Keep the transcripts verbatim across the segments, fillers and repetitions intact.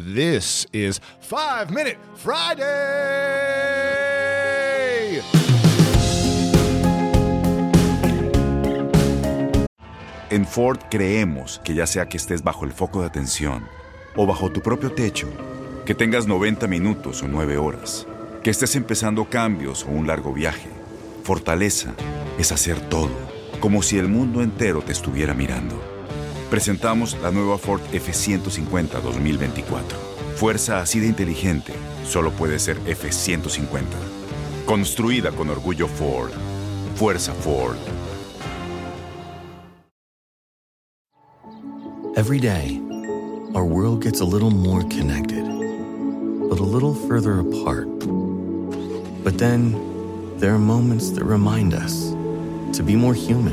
This is Five Minute Friday! En Ford creemos que ya sea que estés bajo el foco de atención o bajo tu propio techo, que tengas noventa minutos o nueve horas, que estés empezando cambios o un largo viaje, fortaleza es hacer todo, como si el mundo entero te estuviera mirando. Presentamos la nueva Ford F ciento cincuenta dos mil veinticuatro. Fuerza así de inteligente, solo puede ser F ciento cincuenta. Construida con orgullo Ford. Fuerza Ford. Every day, our world gets a little more connected, but a little further apart. But then, there are moments that remind us to be more human.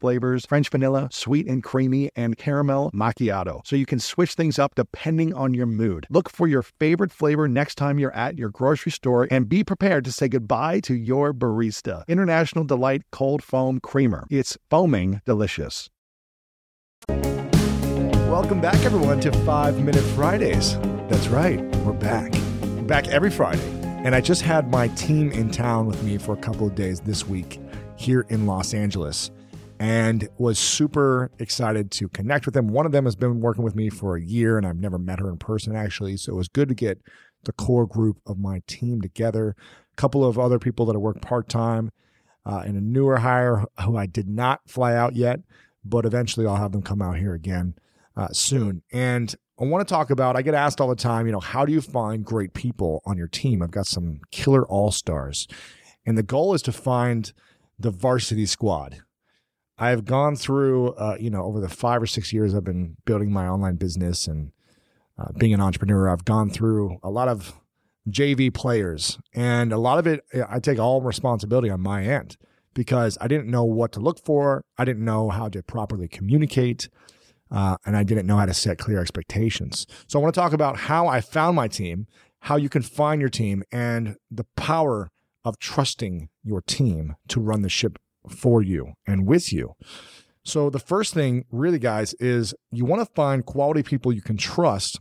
flavors: French vanilla, sweet and creamy, and caramel macchiato. So you can switch things up depending on your mood. Look for your favorite flavor next time you're at your grocery store, and be prepared to say goodbye to your barista. International Delight Cold Foam Creamer. It's foaming delicious. Welcome back, everyone, to Five Minute Fridays. That's right, we're back. We're back every Friday. And I just had my team in town with me for a couple of days this week here in Los Angeles, and was super excited to connect with them. One of them has been working with me for a year, and I've never met her in person, actually. So it was good to get the core group of my team together. A couple of other people that I work part-time, uh, and a newer hire who I did not fly out yet, but eventually I'll have them come out here again uh, soon. And I want to talk about, I get asked all the time, you know, how do you find great people on your team? I've got some killer all-stars. And the goal is to find the varsity squad. I've gone through, uh, you know, over the five or six years I've been building my online business and uh, being an entrepreneur, I've gone through a lot of J V players, and a lot of it, I take all responsibility on my end because I didn't know what to look for. I didn't know how to properly communicate, uh, and I didn't know how to set clear expectations. So I want to talk about how I found my team, how you can find your team, and the power of trusting your team to run the ship for you and with you. So the first thing really, guys, is you want to find quality people you can trust,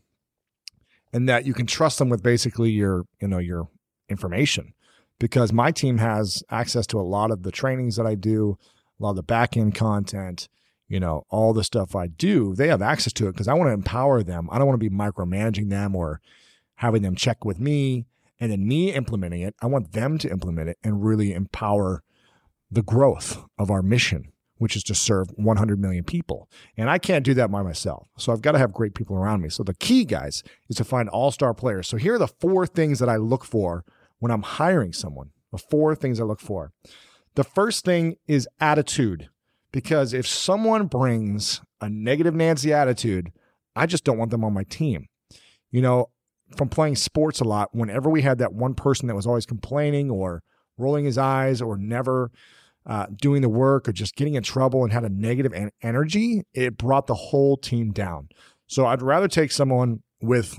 and that you can trust them with basically your, you know, your information, because my team has access to a lot of the trainings that I do, a lot of the back-end content, you know, all the stuff I do, they have access to it because I want to empower them. I don't want to be micromanaging them or having them check with me and then me implementing it. I want them to implement it and really empower the growth of our mission, which is to serve one hundred million people. And I can't do that by myself. So I've got to have great people around me. So the key, guys, is to find all-star players. So here are the four things that I look for when I'm hiring someone. The four things I look for. The first thing is attitude, because if someone brings a negative Nancy attitude, I just don't want them on my team. You know, from playing sports a lot, whenever we had that one person that was always complaining or rolling his eyes or never uh, doing the work or just getting in trouble and had a negative en- energy, it brought the whole team down. So I'd rather take someone with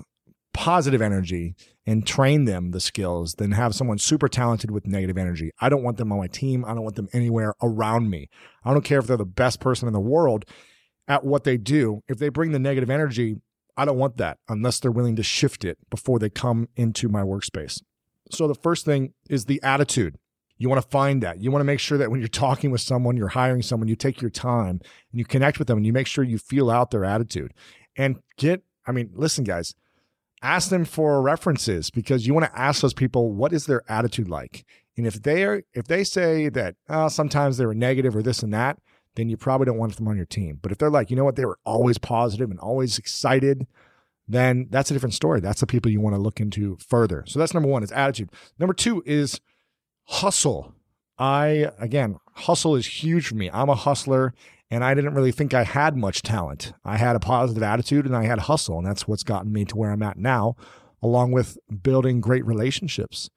positive energy and train them the skills than have someone super talented with negative energy. I don't want them on my team. I don't want them anywhere around me. I don't care if they're the best person in the world at what they do. If they bring the negative energy, I don't want that unless they're willing to shift it before they come into my workspace. So the first thing is the attitude. You want to find that. You want to make sure that when you're talking with someone, you're hiring someone, you take your time and you connect with them and you make sure you feel out their attitude. And get, I mean, listen, guys, ask them for references, because you want to ask those people, what is their attitude like? And if they are, if they say that oh, sometimes they were negative or this and that, then you probably don't want them on your team. But if they're like, you know what, they were always positive and always excited, then that's a different story. That's the people you want to look into further. So that's number one, is attitude. Number two is hustle. I, again, hustle is huge for me. I'm a hustler, and I didn't really think I had much talent. I had a positive attitude and I had hustle, and that's what's gotten me to where I'm at now, along with building great relationships.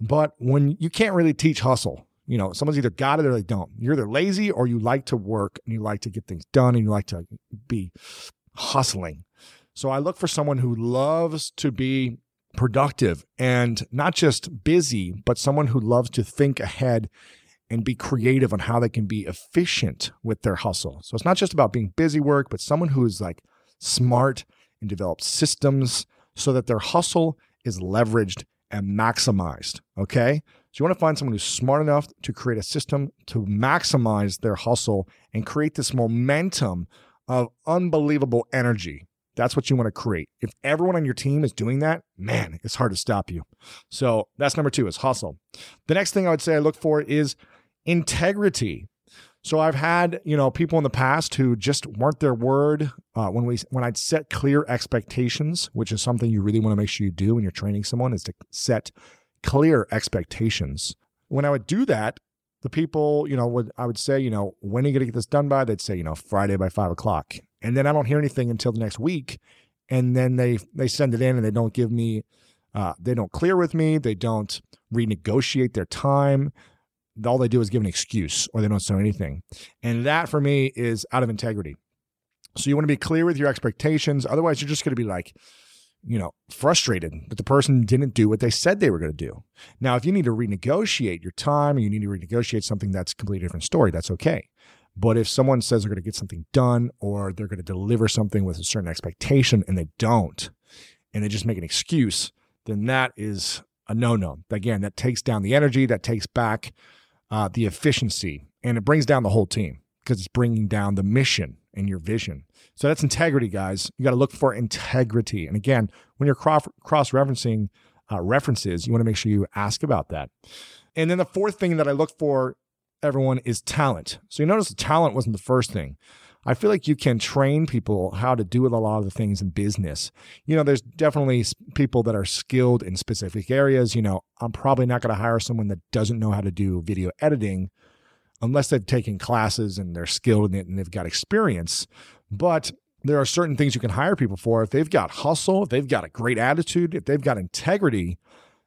But when you can't really teach hustle, you know, someone's either got it or they don't. You're either lazy or you like to work and you like to get things done and you like to be hustling. So I look for someone who loves to be productive and not just busy, but someone who loves to think ahead and be creative on how they can be efficient with their hustle. So it's not just about being busy work, but someone who is like smart and develops systems so that their hustle is leveraged and maximized. Okay. So you want to find someone who's smart enough to create a system to maximize their hustle and create this momentum of unbelievable energy. That's what you want to create. If everyone on your team is doing that, man, it's hard to stop you. So that's number two, is hustle. The next thing I would say I look for is integrity. So I've had, you know, people in the past who just weren't their word. Uh, when we when I'd set clear expectations, which is something you really want to make sure you do when you're training someone, is to set clear expectations. When I would do that, the people, you know, would I would say, you know, when are you going to get this done by? They'd say, you know, Friday by five o'clock. And then I don't hear anything until the next week. And then they they send it in and they don't give me, uh, they don't clear with me. They don't renegotiate their time. All they do is give an excuse, or they don't say anything. And that for me is out of integrity. So you want to be clear with your expectations. Otherwise, you're just going to be like, you know, frustrated that the person didn't do what they said they were going to do. Now, if you need to renegotiate your time and you need to renegotiate something, that's a completely different story. That's okay. But if someone says they're going to get something done or they're going to deliver something with a certain expectation and they don't, and they just make an excuse, then that is a no-no. Again, that takes down the energy, that takes back uh, the efficiency, and it brings down the whole team, because it's bringing down the mission and your vision. So that's integrity, guys. You got to look for integrity. And again, when you're cross-referencing uh, references, you want to make sure you ask about that. And then the fourth thing that I look for, everyone, is talent. So you notice the talent wasn't the first thing. I feel like you can train people how to do a lot of the things in business. You know, there's definitely people that are skilled in specific areas. You know, I'm probably not going to hire someone that doesn't know how to do video editing unless they've taken classes and they're skilled in it and they've got experience. But there are certain things you can hire people for. If they've got hustle, if they've got a great attitude, if they've got integrity,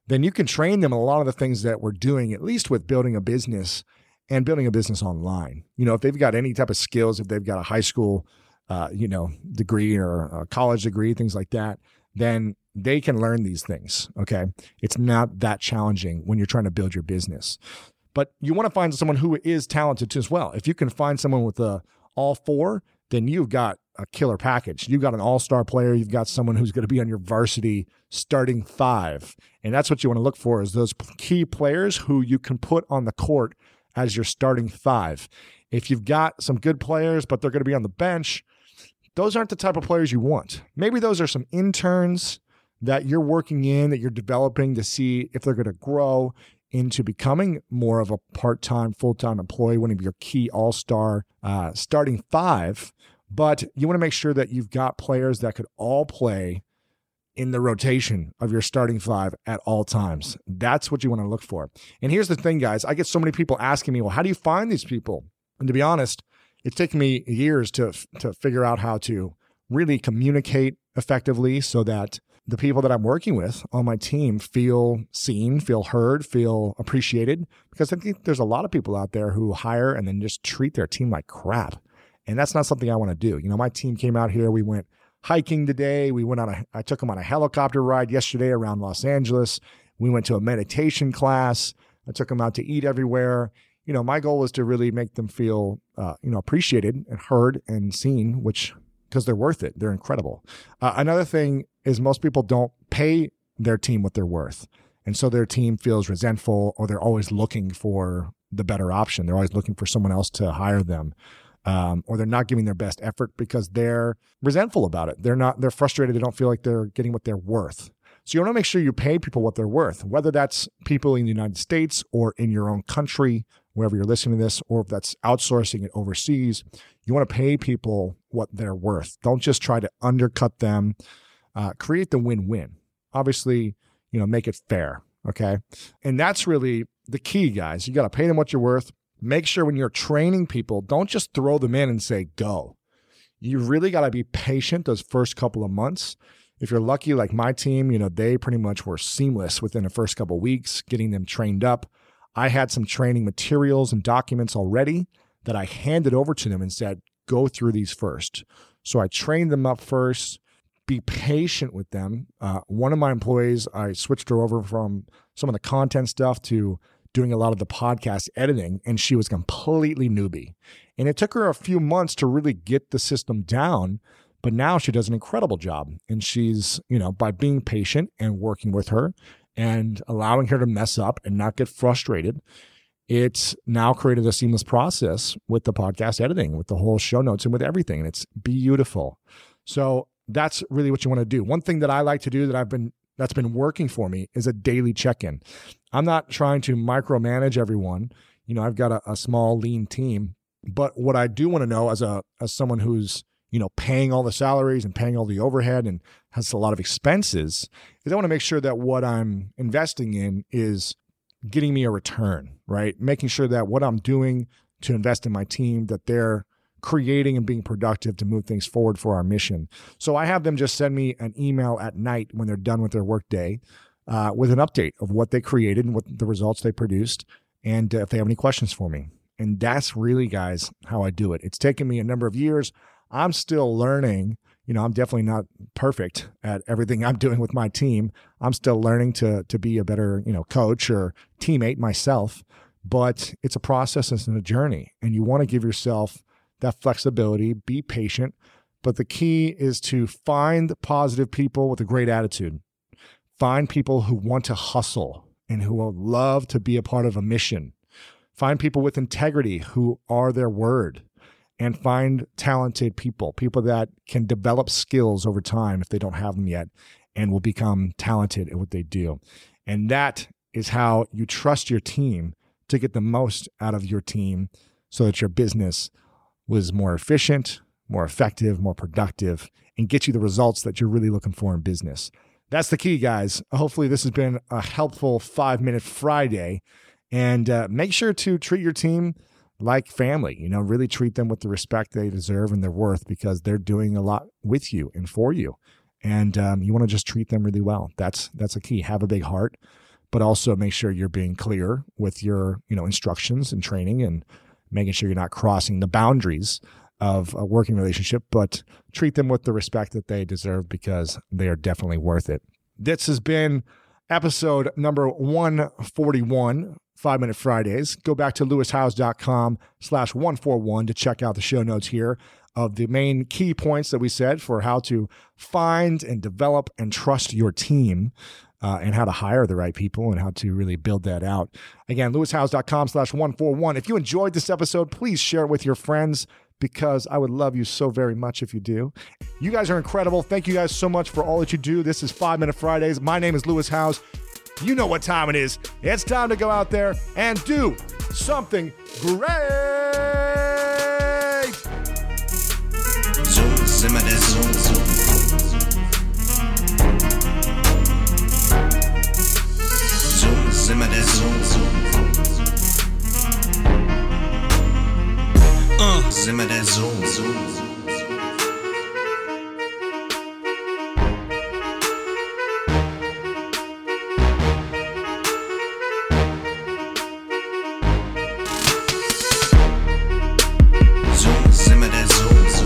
then you can train them in a lot of the things that we're doing, at least with building a business and building a business online. You know, if they've got any type of skills, if they've got a high school, uh, you know, degree or a college degree, things like that, then they can learn these things, okay? It's not that challenging when you're trying to build your business. But you want to find someone who is talented too as well. If you can find someone with a, all four, then you've got a killer package. You've got an all-star player. You've got someone who's going to be on your varsity starting five. And that's what you want to look for, is those key players who you can put on the court as your starting five. If you've got some good players, but they're going to be on the bench, those aren't the type of players you want. Maybe those are some interns that you're working in, that you're developing to see if they're going to grow into becoming more of a part-time, full-time employee, one of your key all-star uh, starting five. But you want to make sure that you've got players that could all play in the rotation of your starting five at all times. That's what you want to look for. And here's the thing, guys. I get so many people asking me, well, how do you find these people? And to be honest, it's taken me years to, to figure out how to really communicate effectively so that the people that I'm working with on my team feel seen, feel heard, feel appreciated. Because I think there's a lot of people out there who hire and then just treat their team like crap. And that's not something I want to do. You know, my team came out here, we went hiking today. We went on a, I took him on a helicopter ride yesterday around Los Angeles. We went to a meditation class. I took him out to eat everywhere. You know, my goal was to really make them feel, uh, you know, appreciated and heard and seen, which, because they're worth it. They're incredible. Uh, another thing is most people don't pay their team what they're worth. And so their team feels resentful, or they're always looking for the better option. They're always looking for someone else to hire them. Um, or they're not giving their best effort because they're resentful about it. They're not, they're frustrated. They don't feel like they're getting what they're worth. So you want to make sure you pay people what they're worth, whether that's people in the United States or in your own country, wherever you're listening to this, or if that's outsourcing it overseas. You want to pay people what they're worth. Don't just try to undercut them. Uh, create the win-win. Obviously, you know, make it fair. Okay. And that's really the key, guys. You got to pay them what you're worth. Make sure when you're training people, don't just throw them in and say, go. You really got to be patient those first couple of months. If you're lucky, like my team, you know, they pretty much were seamless within the first couple of weeks, getting them trained up. I had some training materials and documents already that I handed over to them and said, go through these first. So I trained them up first. Be patient with them. Uh, one of my employees, I switched her over from some of the content stuff to doing a lot of the podcast editing, and she was completely newbie. And it took her a few months to really get the system down, but now she does an incredible job. And she's, you know, by being patient and working with her and allowing her to mess up and not get frustrated, it's now created a seamless process with the podcast editing, with the whole show notes, and with everything. And it's beautiful. So that's really what you want to do. One thing that I like to do that I've been that's been working for me is a daily check-in. I'm not trying to micromanage everyone. You know, I've got a, a small, lean team. But what I do want to know as a as someone who's, you know, paying all the salaries and paying all the overhead and has a lot of expenses, is I want to make sure that what I'm investing in is getting me a return, right? Making sure that what I'm doing to invest in my team, that they're creating and being productive to move things forward for our mission. So I have them just send me an email at night when they're done with their workday uh, with an update of what they created and what the results they produced, and uh, if they have any questions for me. And that's really, guys, how I do it. It's taken me a number of years. I'm still learning. You know, I'm definitely not perfect at everything I'm doing with my team. I'm still learning to to be a better, you know, coach or teammate myself. But it's a process. It's a journey, and you want to give yourself that flexibility, be patient. But the key is to find positive people with a great attitude. Find people who want to hustle and who will love to be a part of a mission. Find people with integrity who are their word, and find talented people, people that can develop skills over time if they don't have them yet and will become talented at what they do. And that is how you trust your team to get the most out of your team so that your business was more efficient, more effective, more productive, and get you the results that you're really looking for in business. That's the key, guys. Hopefully this has been a helpful five-minute Friday. And uh, make sure to treat your team like family. You know, really treat them with the respect they deserve and their worth, because they're doing a lot with you and for you. And um, you want to just treat them really well. That's that's a key. Have a big heart, but also make sure you're being clear with your, you know, instructions and training, and making sure you're not crossing the boundaries of a working relationship, but treat them with the respect that they deserve, because they are definitely worth it. This has been episode number one forty-one, Five Minute Fridays. Go back to lewis howes dot com slash one forty-one to check out the show notes here of the main key points that we said for how to find and develop and trust your team. Uh, and how to hire the right people and how to really build that out. Again, lewis howes dot com slash one forty-one. If you enjoyed this episode, please share it with your friends, because I would love you so very much if you do. You guys are incredible. Thank you guys so much for all that you do. This is Five Minute Fridays. My name is Lewis Howes. You know what time it is. It's time to go out there and do something great. Zoom, simmer, zoom, zoom. Uh, Zimmer that zoom, zoom. Zoom, Zimmer that zoom, zoom.